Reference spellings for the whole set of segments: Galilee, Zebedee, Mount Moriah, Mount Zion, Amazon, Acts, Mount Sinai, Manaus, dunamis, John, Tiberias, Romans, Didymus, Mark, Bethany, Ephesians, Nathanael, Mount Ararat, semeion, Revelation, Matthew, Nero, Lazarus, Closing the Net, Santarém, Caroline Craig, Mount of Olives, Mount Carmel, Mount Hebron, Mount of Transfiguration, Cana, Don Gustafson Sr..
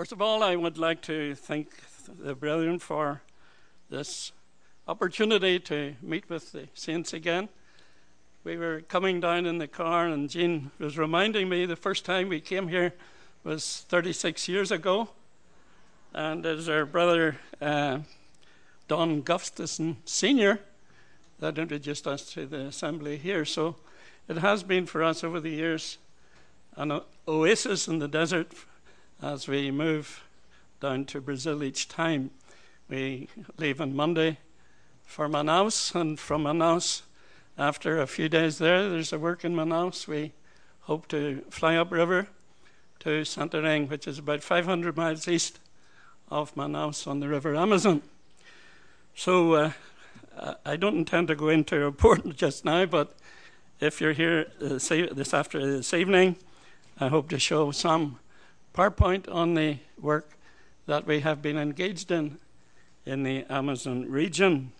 First of all, I would like to thank the brethren for this opportunity to meet with the saints again. We were coming down in the car and Jean was reminding me the first time we came here was 36 years ago. And it was our brother Don Gustafson Sr. that introduced us to the assembly here. So it has been for us over the years an oasis in the desert as we move down to Brazil each time. We leave on Monday for Manaus, and from Manaus, after a few days there's a work in Manaus. We hope to fly upriver to Santarém, which is about 500 miles east of Manaus on the river Amazon. So I don't intend to go into a report just now, but if you're here this evening, I hope to show some PowerPoint on the work that we have been engaged in the Amazon region.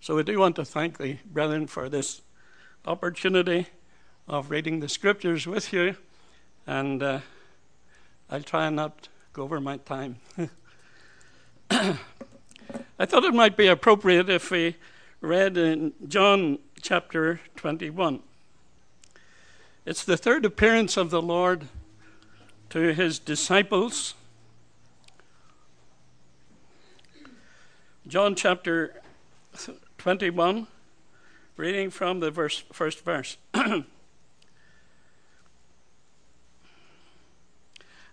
So we do want to thank the brethren for this opportunity of reading the scriptures with you, and I'll try and not go over my time. I thought it might be appropriate if we read in John chapter 21. It's the third appearance of the Lord to his disciples. John chapter 21, reading from the first verse.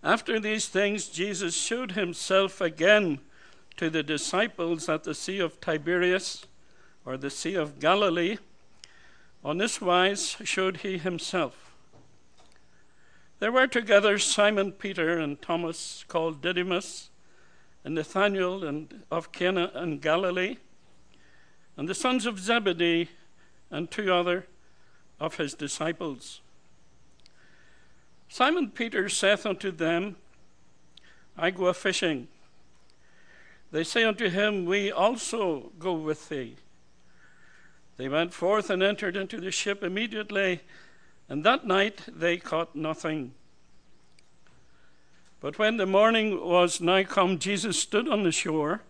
After these things, Jesus showed himself again to the disciples at the Sea of Tiberias, or the Sea of Galilee. On this wise showed he himself. There were together Simon Peter and Thomas called Didymus, and Nathanael and of Cana and Galilee, and the sons of Zebedee, and two other of his disciples. Simon Peter saith unto them, I go a-fishing. They say unto him, We also go with thee. They went forth and entered into the ship immediately, and that night they caught nothing. But when the morning was nigh come, Jesus stood on the shore.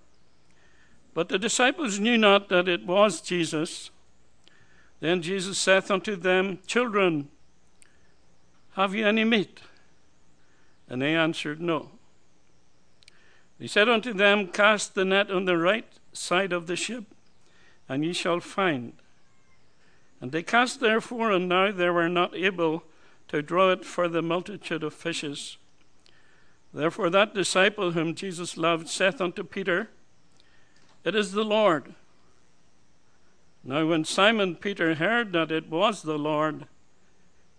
But the disciples knew not that it was Jesus. Then Jesus saith unto them, Children, have ye any meat? And they answered, No. He said unto them, Cast the net on the right side of the ship, and ye shall find. And they cast therefore, and now they were not able to draw it for the multitude of fishes. Therefore that disciple whom Jesus loved saith unto Peter, It is the Lord. Now when Simon Peter heard that it was the Lord,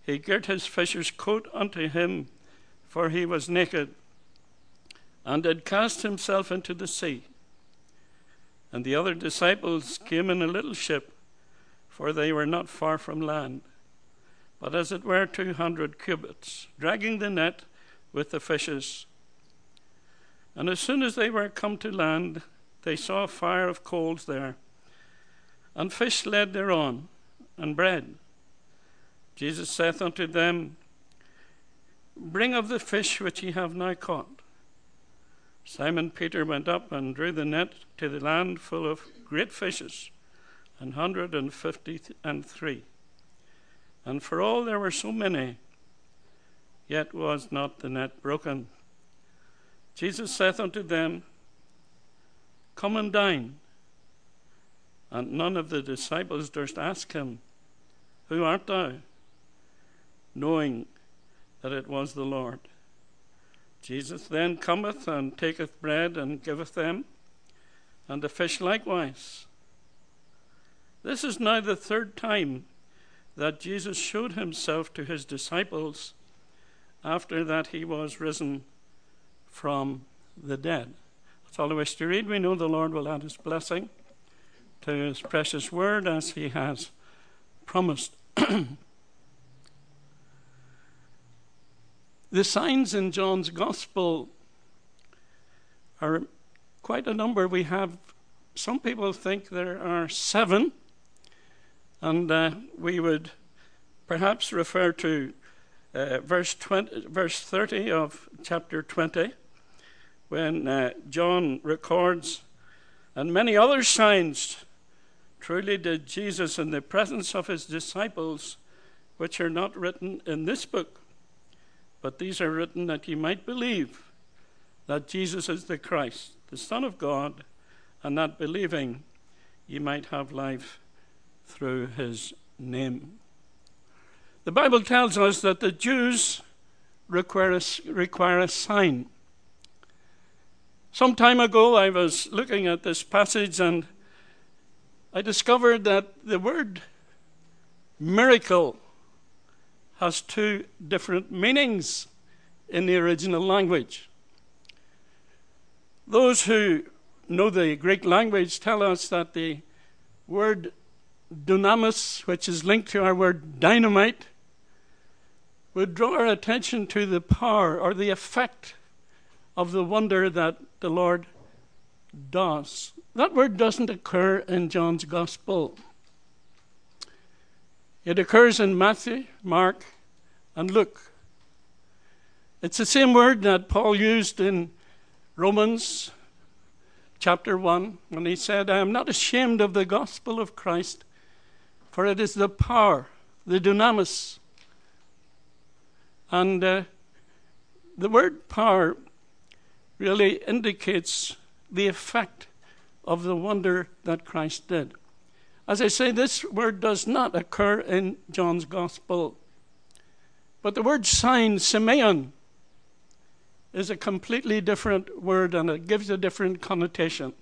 he girt his fisher's coat unto him, for he was naked, and did cast himself into the sea. And the other disciples came in a little ship, for they were not far from land, but as it were 200 cubits, dragging the net with the fishes. And as soon as they were come to land, they saw a fire of coals there, and fish laid thereon, and bread. Jesus saith unto them, Bring of the fish which ye have now caught. Simon Peter went up and drew the net to the land full of great fishes, 153. And for all there were so many, yet was not the net broken. Jesus saith unto them, Come and dine. And none of the disciples durst ask him, Who art thou? Knowing that it was the Lord. Jesus then cometh and taketh bread and giveth them, and the fish likewise. This is now the third time that Jesus showed himself to his disciples after that he was risen from the dead. That's all I wish to read. We know the Lord will add his blessing to his precious word as he has promised. The signs in John's Gospel are quite a number. We have, some people think there are 7, and we would perhaps refer to verse 30 of chapter 20, when John records, "And many other signs truly did Jesus in the presence of his disciples, which are not written in this book, but these are written that ye might believe that Jesus is the Christ, the Son of God, and that believing ye might have life through his name." The Bible tells us that the Jews require a sign. Some time ago, I was looking at this passage and I discovered that the word miracle has two different meanings in the original language. Those who know the Greek language tell us that the word dunamis, which is linked to our word dynamite, would draw our attention to the power or the effect of the wonder that the Lord does. That word doesn't occur in John's Gospel. It occurs in Matthew, Mark, and Luke. It's the same word that Paul used in Romans chapter 1 when he said, "I am not ashamed of the gospel of Christ, for it is the power," the dunamis. And the word power really indicates the effect of the wonder that Christ did. As I say, this word does not occur in John's Gospel. But the word sign, semeion, is a completely different word and it gives a different connotation.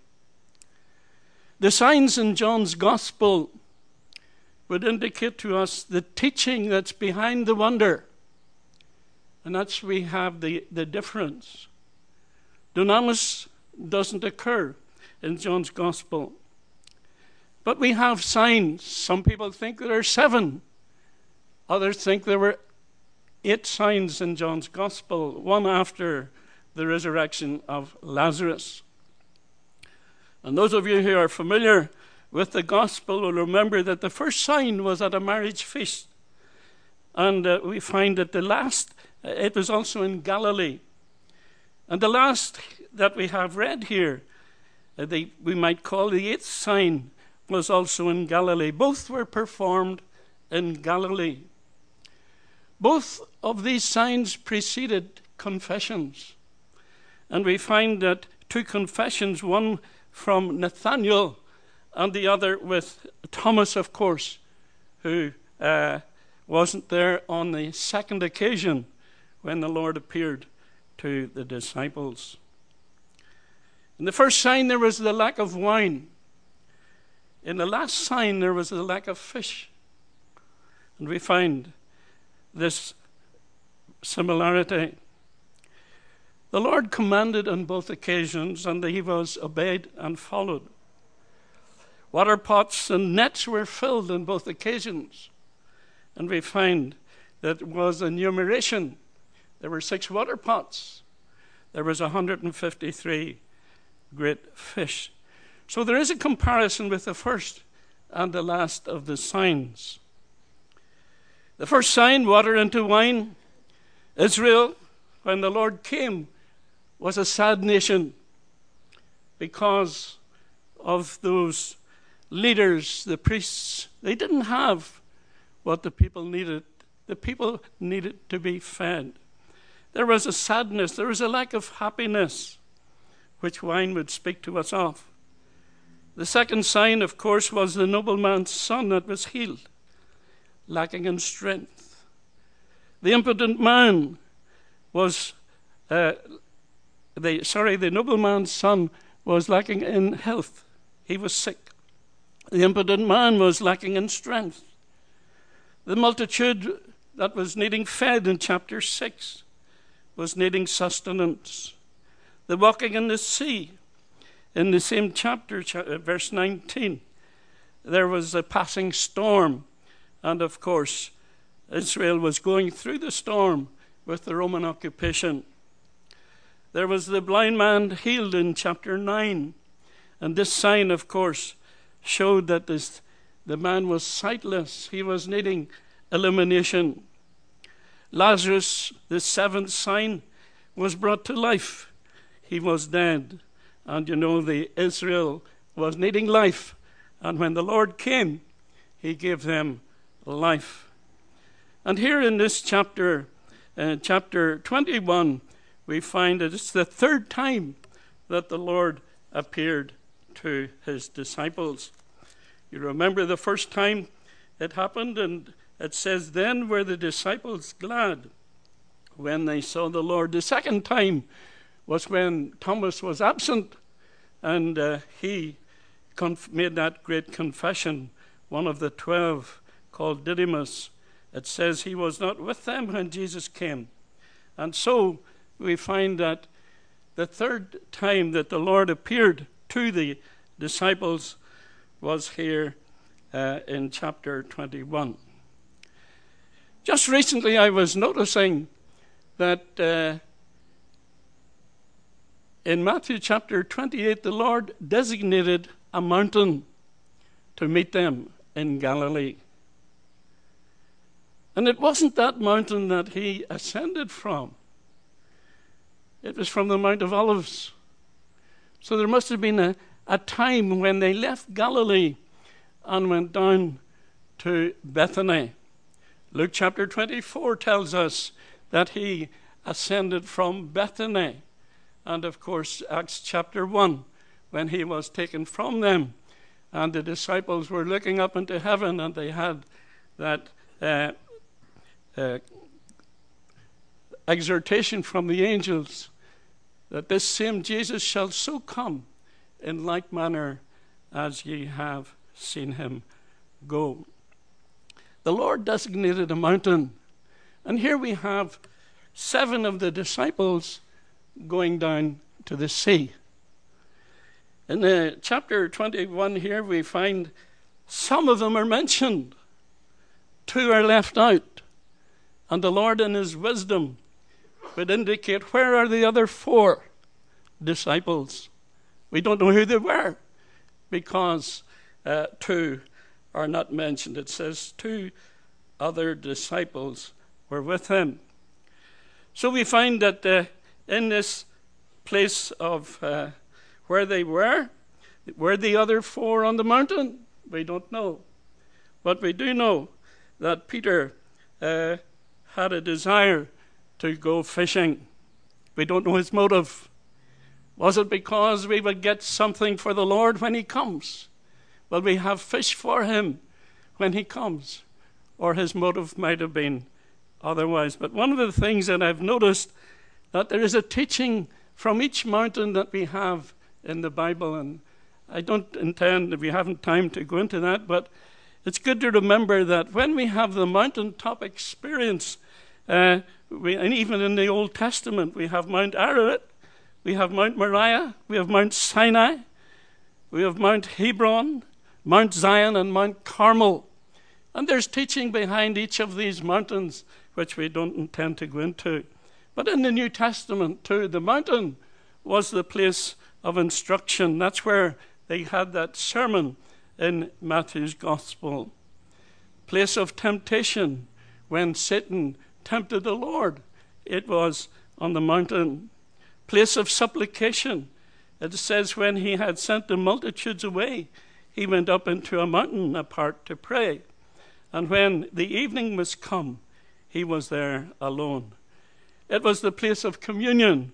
The signs in John's Gospel would indicate to us the teaching that's behind the wonder. And that's where we have the difference. Dunamis doesn't occur in John's Gospel. But we have signs. Some people think there are 7. Others think there were 8 signs in John's Gospel, one after the resurrection of Lazarus. And those of you who are familiar with the Gospel will remember that the first sign was at a marriage feast. And we find that the last, it was also in Galilee. And the last that we have read here, we might call the 8th sign, was also in Galilee. Both were performed in Galilee. Both of these signs preceded confessions. And we find that 2 confessions, one from Nathanael and the other with Thomas, of course, who wasn't there on the second occasion when the Lord appeared to the disciples. In the first sign, there was the lack of wine. In the last sign, there was the lack of fish. And we find this similarity. The Lord commanded on both occasions, and he was obeyed and followed. Water pots and nets were filled on both occasions. And we find that it was a enumeration. There were 6 water pots. There was 153 great fish. So there is a comparison with the first and the last of the signs. The first sign, water into wine. Israel, when the Lord came, was a sad nation because of those leaders, the priests. They didn't have what the people needed. The people needed to be fed. There was a sadness. There was a lack of happiness, which wine would speak to us of. The second sign, of course, was the nobleman's son that was healed, lacking in strength. The impotent man was, the nobleman's son was lacking in health. He was sick. The impotent man was lacking in strength. The multitude that was needing fed in chapter 6 was needing sustenance. The walking in the sea, in the same chapter, verse 19, there was a passing storm. And of course, Israel was going through the storm with the Roman occupation. There was the blind man healed in chapter 9. And this sign, of course, showed that the man was sightless. He was needing illumination. Lazarus, the seventh sign, was brought to life. He was dead. And you know, the Israel was needing life. And when the Lord came, he gave them life. And here in this chapter, chapter 21, we find that it's the third time that the Lord appeared to his disciples. You remember the first time it happened, and it says, "Then were the disciples glad when they saw the Lord." The second time was when Thomas was absent, and he made that great confession, one of the 12 called Didymus. It says he was not with them when Jesus came. And so we find that the third time that the Lord appeared to the disciples was here in chapter 21. Just recently I was noticing that in Matthew chapter 28, the Lord designated a mountain to meet them in Galilee. And it wasn't that mountain that he ascended from. It was from the Mount of Olives. So there must have been a time when they left Galilee and went down to Bethany. Luke chapter 24 tells us that he ascended from Bethany. And of course, Acts chapter 1, when he was taken from them, and the disciples were looking up into heaven, and they had that exhortation from the angels that this same Jesus shall so come in like manner as ye have seen him go. The Lord designated a mountain, and here we have 7 of the disciples going down to the sea. In chapter 21 here we find some of them are mentioned, 2 are left out, and the Lord in his wisdom would indicate where are the other 4 disciples. We don't know who they were because 2 are not mentioned. It says 2 other disciples were with him. So we find that in this place of where they were the other 4 on the mountain? We don't know. But we do know that Peter had a desire to go fishing. We don't know his motive. Was it because we would get something for the Lord when he comes? Will we have fish for him when he comes? Or his motive might have been otherwise. But one of the things that I've noticed, that there is a teaching from each mountain that we have in the Bible, and I don't intend, we haven't time to go into that, but it's good to remember that when we have the mountaintop experience, and even in the Old Testament, we have Mount Ararat, we have Mount Moriah, we have Mount Sinai, we have Mount Hebron, Mount Zion, and Mount Carmel. And there's teaching behind each of these mountains, which we don't intend to go into. But in the New Testament too, the mountain was the place of instruction. That's where they had that sermon in Matthew's Gospel. Place of temptation. When Satan tempted the Lord, it was on the mountain. Place of supplication. It says when he had sent the multitudes away, he went up into a mountain apart to pray. And when the evening was come, he was there alone. It was the place of communion.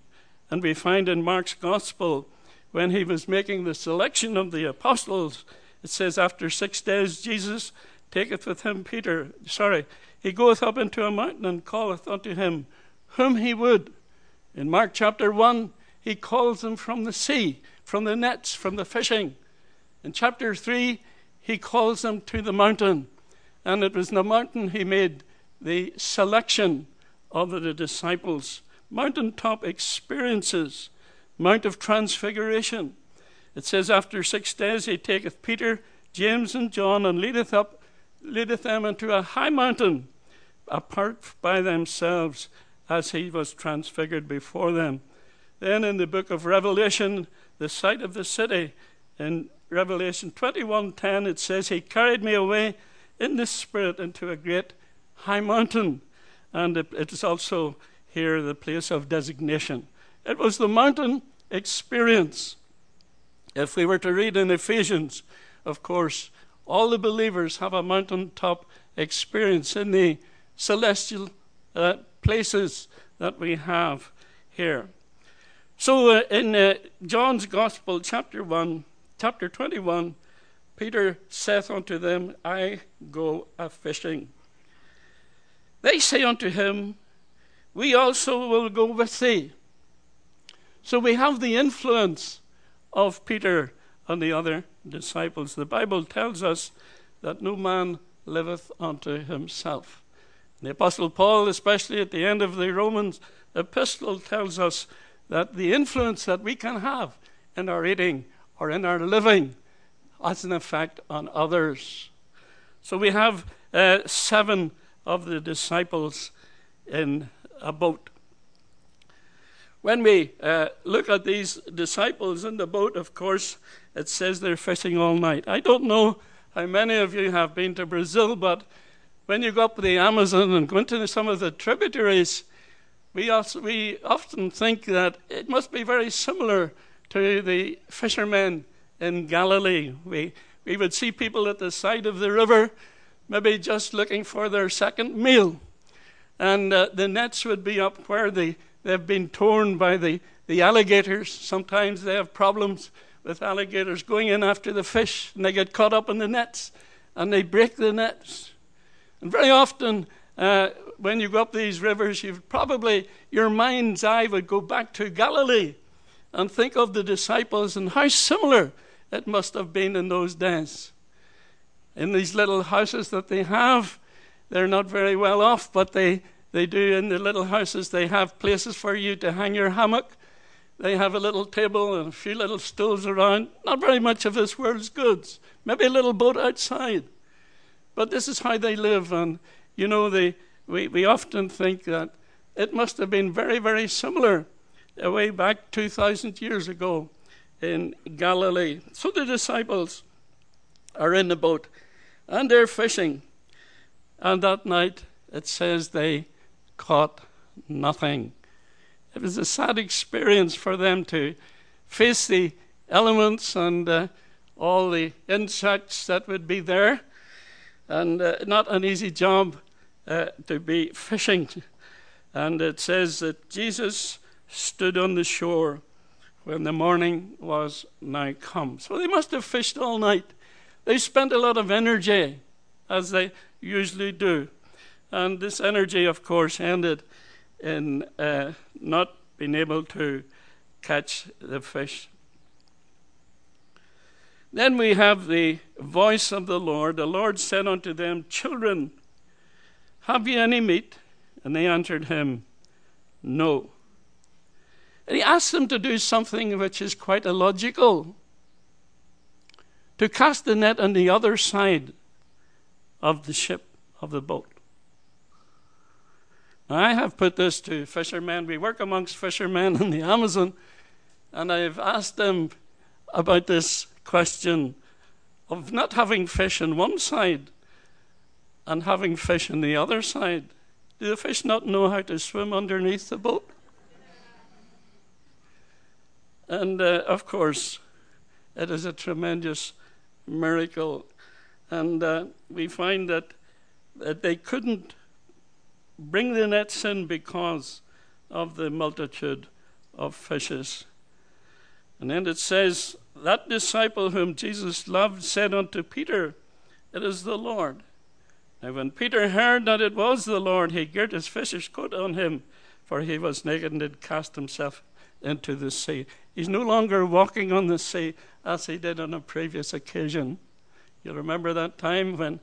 And we find in Mark's Gospel, when he was making the selection of the apostles, it says, after 6 days, Jesus taketh with him he goeth up into a mountain and calleth unto him whom he would. In Mark chapter 1, he calls them from the sea, from the nets, from the fishing. In chapter 3, he calls them to the mountain. And it was in the mountain he made the selection of the disciples. Mountaintop experiences. Mount of Transfiguration. It says, after 6 days he taketh Peter, James, and John, and leadeth them into a high mountain, apart by themselves, as he was transfigured before them. Then in the book of Revelation, the sight of the city, in Revelation 21:10, it says, he carried me away in the spirit into a great high mountain, and it is also here the place of designation. It was the mountain experience. If we were to read in Ephesians, of course, all the believers have a mountaintop experience in the celestial places that we have here. So in John's Gospel, chapter 21, Peter saith unto them, I go a-fishing. They say unto him, we also will go with thee. So we have the influence of Peter and the other disciples. The Bible tells us that no man liveth unto himself. The Apostle Paul, especially at the end of the Romans epistle, tells us that the influence that we can have in our eating or in our living has an effect on others. So we have 7 of the disciples in a boat. When we look at these disciples in the boat, of course, it says they're fishing all night. I don't know how many of you have been to Brazil, but when you go up the Amazon and go into some of the tributaries, we often think that it must be very similar to the fishermen in Galilee. We would see people at the side of the river, maybe just looking for their second meal. And the nets would be up where they've been torn by the alligators. Sometimes they have problems with alligators going in after the fish, and they get caught up in the nets, and they break the nets. And very often, when you go up these rivers, your mind's eye would go back to Galilee and think of the disciples and how similar it must have been in those days. In these little houses that they have, they're not very well off, but they do in the little houses. They have places for you to hang your hammock. They have a little table and a few little stools around. Not very much of this world's goods. Maybe a little boat outside. But this is how they live. And, you know, we often think that it must have been very, very similar way back 2,000 years ago in Galilee. So the disciples are in the boat, and they're fishing. And that night, it says they caught nothing. It was a sad experience for them to face the elements and all the insects that would be there, and not an easy job to be fishing. And it says that Jesus stood on the shore when the morning was now come. So they must have fished all night. They spent a lot of energy, as they usually do. And this energy, of course, ended in not being able to catch the fish. Then we have the voice of the Lord. The Lord said unto them, Children, have ye any meat? And they answered him, No. And he asked them to do something which is quite illogical. To cast the net on the other side of the ship, of the boat. Now, I have put this to fishermen. We work amongst fishermen in the Amazon, and I've asked them about this question of not having fish on one side and having fish on the other side. Do the fish not know how to swim underneath the boat? And, of course, it is a tremendous miracle. And we find that they couldn't bring the nets in because of the multitude of fishes. And then it says, That disciple whom Jesus loved said unto Peter, It is the Lord. Now when Peter heard that it was the Lord, he girt his fisher's coat on him, for he was naked and did cast himself into the sea. He's no longer walking on the sea as he did on a previous occasion. You'll remember that time when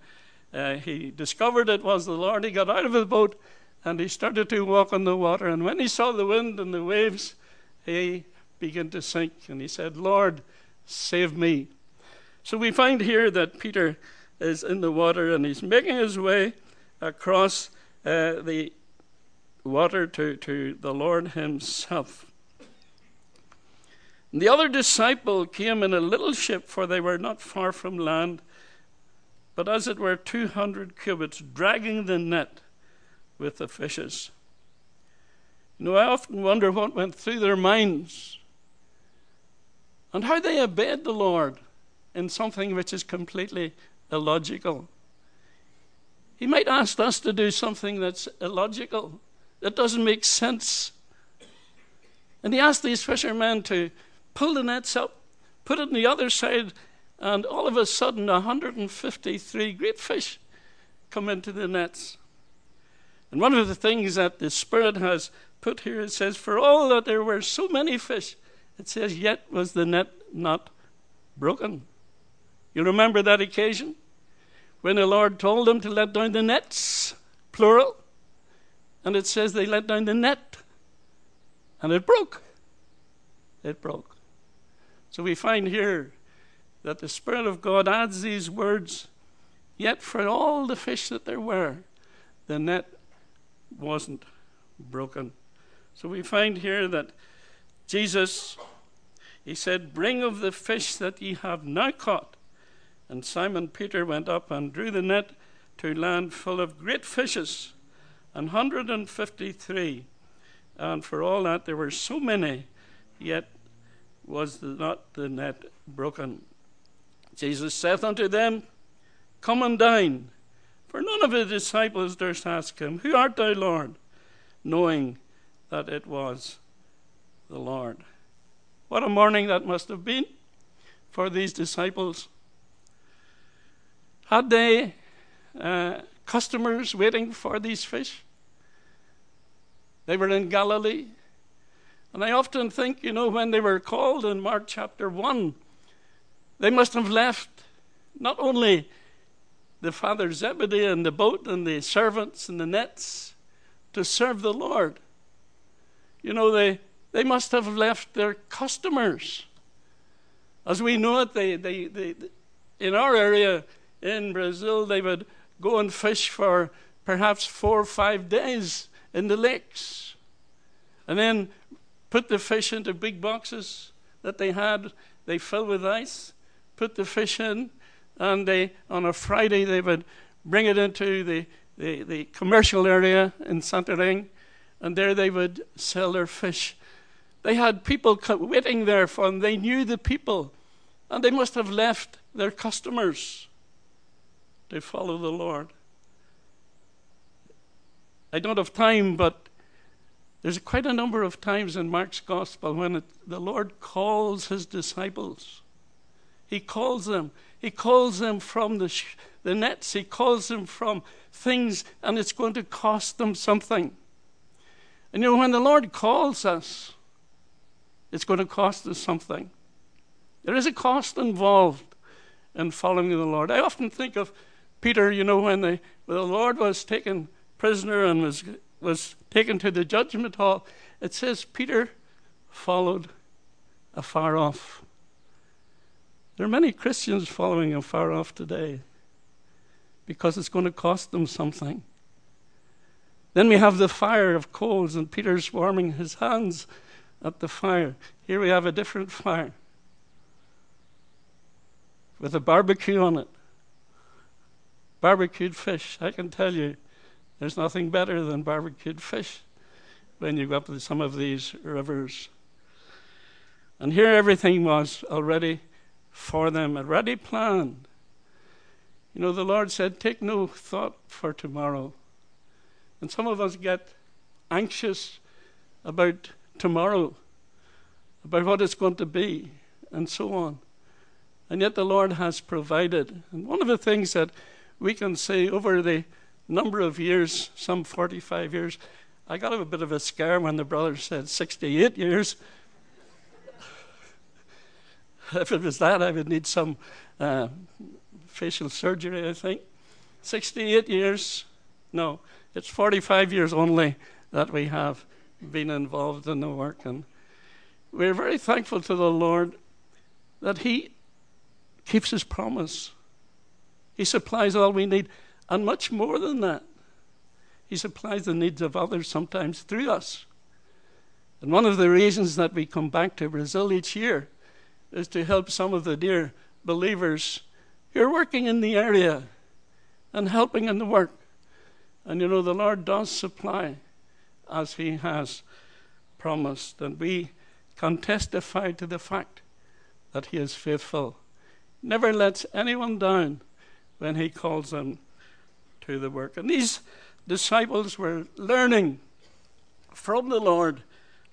he discovered it was the Lord. He got out of the boat and he started to walk on the water. And when he saw the wind and the waves, he began to sink. And he said, Lord, save me. So we find here that Peter is in the water and he's making his way across the water to the Lord himself. And the other disciple came in a little ship, for they were not far from land, but as it were 200 cubits, dragging the net. with the fishes. You know, I often wonder what went through their minds and how they obeyed the Lord in something which is completely illogical. He might ask us to do something that's illogical, that doesn't make sense. And he asked these fishermen to pull the nets up, put it on the other side, and all of a sudden 153 great fish come into the nets. And one of the things that the Spirit has put here, it says, for all that there were so many fish, it says, yet was the net not broken. You remember that occasion when the Lord told them to let down the nets, plural, and it says they let down the net, and it broke. It broke. So we find here that the Spirit of God adds these words, yet for all the fish that there were, the net wasn't broken. So we find here that Jesus, he said, bring of the fish that ye have now caught. And Simon Peter went up and drew the net to land full of great fishes, 153. And for all that there were so many, yet was not the net broken. Jesus saith unto them, come and dine. For none of the disciples durst ask him, who art thou, Lord? Knowing that it was the Lord. What a morning that must have been for these disciples. Had they customers waiting for these fish? They were in Galilee. And I often think, you know, when they were called in Mark chapter 1, they must have left not only the father Zebedee and the boat and the servants and the nets to serve the Lord. You know, they must have left their customers. As we know it, they in our area in Brazil, they would go and fish for perhaps 4 or 5 days in the lakes and then put the fish into big boxes that they had. They fill with ice, put the fish in, and they, on a Friday, they would bring it into the commercial area in Santarém, and there they would sell their fish. They had people waiting there for them. They knew the people, and they must have left their customers to follow the Lord. I don't have time, but there's quite a number of times in Mark's Gospel when the Lord calls his disciples. He calls them. He calls them from the nets. He calls them from things, and it's going to cost them something. And you know, when the Lord calls us, it's going to cost us something. There is a cost involved in following the Lord. I often think of Peter, you know, when the Lord was taken prisoner and was taken to the judgment hall. It says Peter followed afar off. There are many Christians following afar off today because it's going to cost them something. Then we have the fire of coals, and Peter's warming his hands at the fire. Here we have a different fire with a barbecue on it. Barbecued fish. I can tell you there's nothing better than barbecued fish when you go up to some of these rivers. And here everything was already for them, already planned. You know, the Lord said, take no thought for tomorrow. And some of us get anxious about tomorrow, about what it's going to be, and so on. And yet the Lord has provided. And one of the things that we can say over the number of years, some 45 years, I got a bit of a scare when the brother said 68 years. If it was that, I would need some facial surgery, I think. 68 years? No, it's 45 years only that we have been involved in the work. And we're very thankful to the Lord that he keeps his promise. He supplies all we need, and much more than that. He supplies the needs of others sometimes through us. And one of the reasons that we come back to Brazil each year is to help some of the dear believers who are working in the area and helping in the work. And you know, the Lord does supply as he has promised, and we can testify to the fact that he is faithful. Never lets anyone down when he calls them to the work. And these disciples were learning from the Lord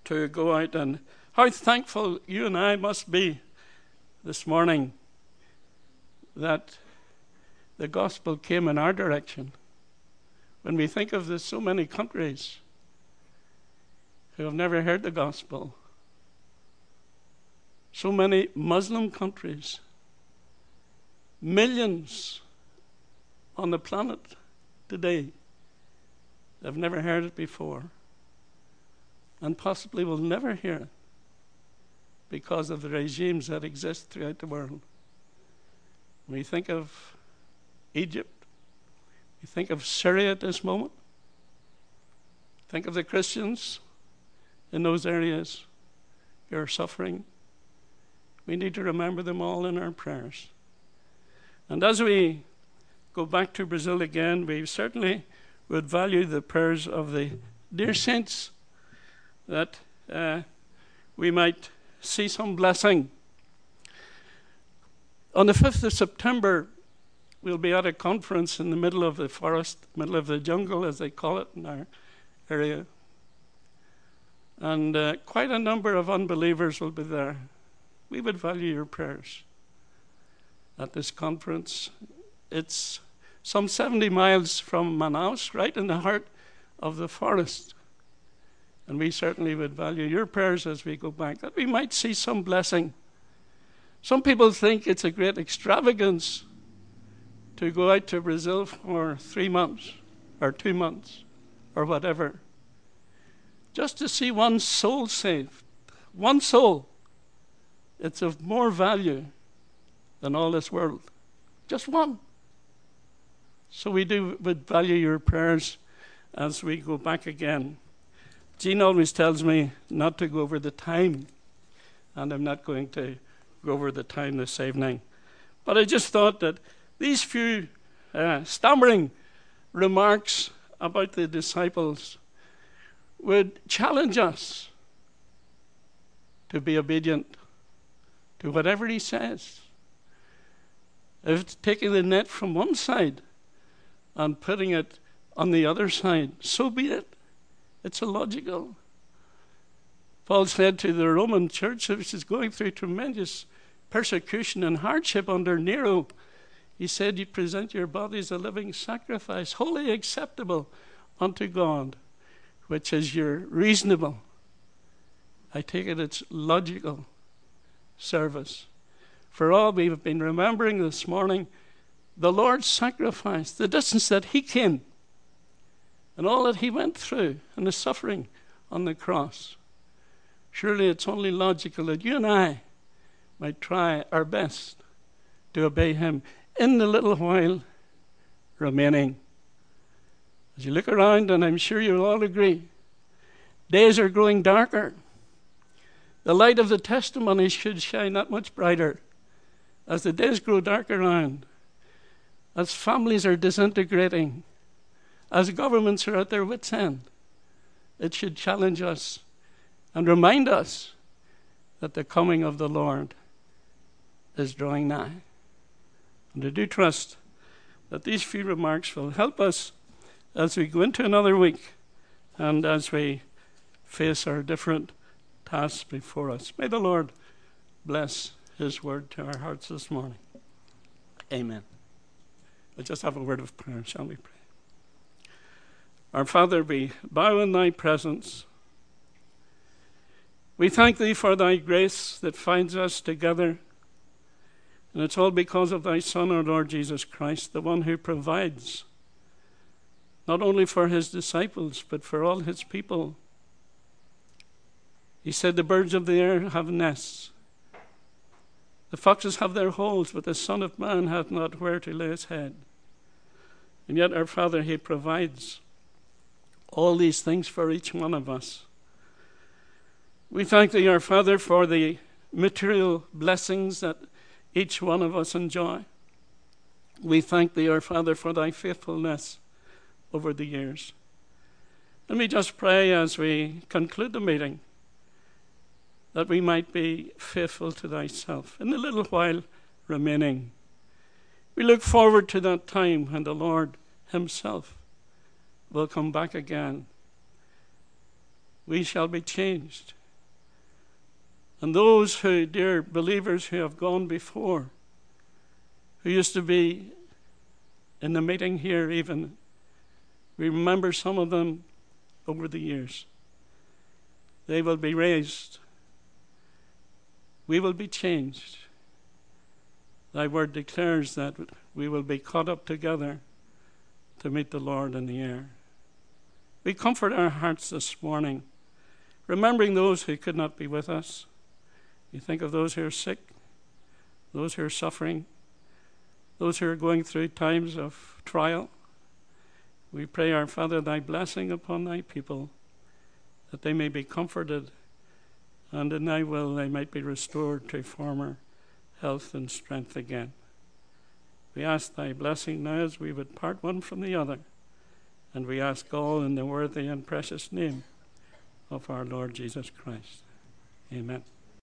to go out, and how thankful you and I must be this morning that the gospel came in our direction. When we think of this, so many countries who have never heard the gospel, so many Muslim countries, millions on the planet today have never heard it before, and possibly will never hear it because of the regimes that exist throughout the world. We think of Egypt, we think of Syria at this moment, think of the Christians in those areas who are suffering. We need to remember them all in our prayers. And as we go back to Brazil again, we certainly would value the prayers of the dear saints that we might see some blessing. On the 5th of September, we'll be at a conference in the middle of the forest, middle of the jungle, as they call it in our area. And quite a number of unbelievers will be there. We would value your prayers at this conference. It's some 70 miles from Manaus, right in the heart of the forest. And we certainly would value your prayers as we go back, that we might see some blessing. Some people think it's a great extravagance to go out to Brazil for 3 months or 2 months or whatever, just to see one soul saved. One soul. It's of more value than all this world. Just one. So we would value your prayers as we go back again. Jean always tells me not to go over the time, and I'm not going to go over the time this evening. But I just thought that these few stammering remarks about the disciples would challenge us to be obedient to whatever he says. If taking the net from one side and putting it on the other side, so be it. It's illogical. Paul said to the Roman church, which is going through tremendous persecution and hardship under Nero, he said, you present your bodies a living sacrifice, wholly acceptable unto God, which is your reasonable. I take it it's logical service. For all we've been remembering this morning, the Lord's sacrifice, the distance that he came, and all that he went through, and the suffering on the cross. Surely it's only logical that you and I might try our best to obey him in the little while remaining. As you look around, and I'm sure you'll all agree, days are growing darker. The light of the testimony should shine that much brighter as the days grow darker around, as families are disintegrating, as governments are at their wits' end. It should challenge us and remind us that the coming of the Lord is drawing nigh. And I do trust that these few remarks will help us as we go into another week and as we face our different tasks before us. May the Lord bless his word to our hearts this morning. Amen. We'll just have a word of prayer, shall we pray? Our Father, we bow in thy presence. We thank thee for thy grace that finds us together. And it's all because of thy Son, our Lord Jesus Christ, the one who provides, not only for his disciples, but for all his people. He said, the birds of the air have nests. The foxes have their holes, but the Son of Man hath not where to lay his head. And yet our Father, he provides all these things for each one of us. We thank thee, our Father, for the material blessings that each one of us enjoy. We thank thee, our Father, for thy faithfulness over the years. Let me just pray as we conclude the meeting that we might be faithful to thyself in the little while remaining. We look forward to that time when the Lord himself will come back again. We shall be changed. And those who, dear believers who have gone before, who used to be in the meeting here even, we remember some of them over the years. They will be raised. We will be changed. Thy word declares that we will be caught up together to meet the Lord in the air. We comfort our hearts this morning, remembering those who could not be with us. We think of those who are sick, those who are suffering, those who are going through times of trial. We pray, our Father, thy blessing upon thy people, that they may be comforted, and in thy will they might be restored to former health and strength again. We ask thy blessing now as we would part one from the other, and we ask all in the worthy and precious name of our Lord Jesus Christ. Amen.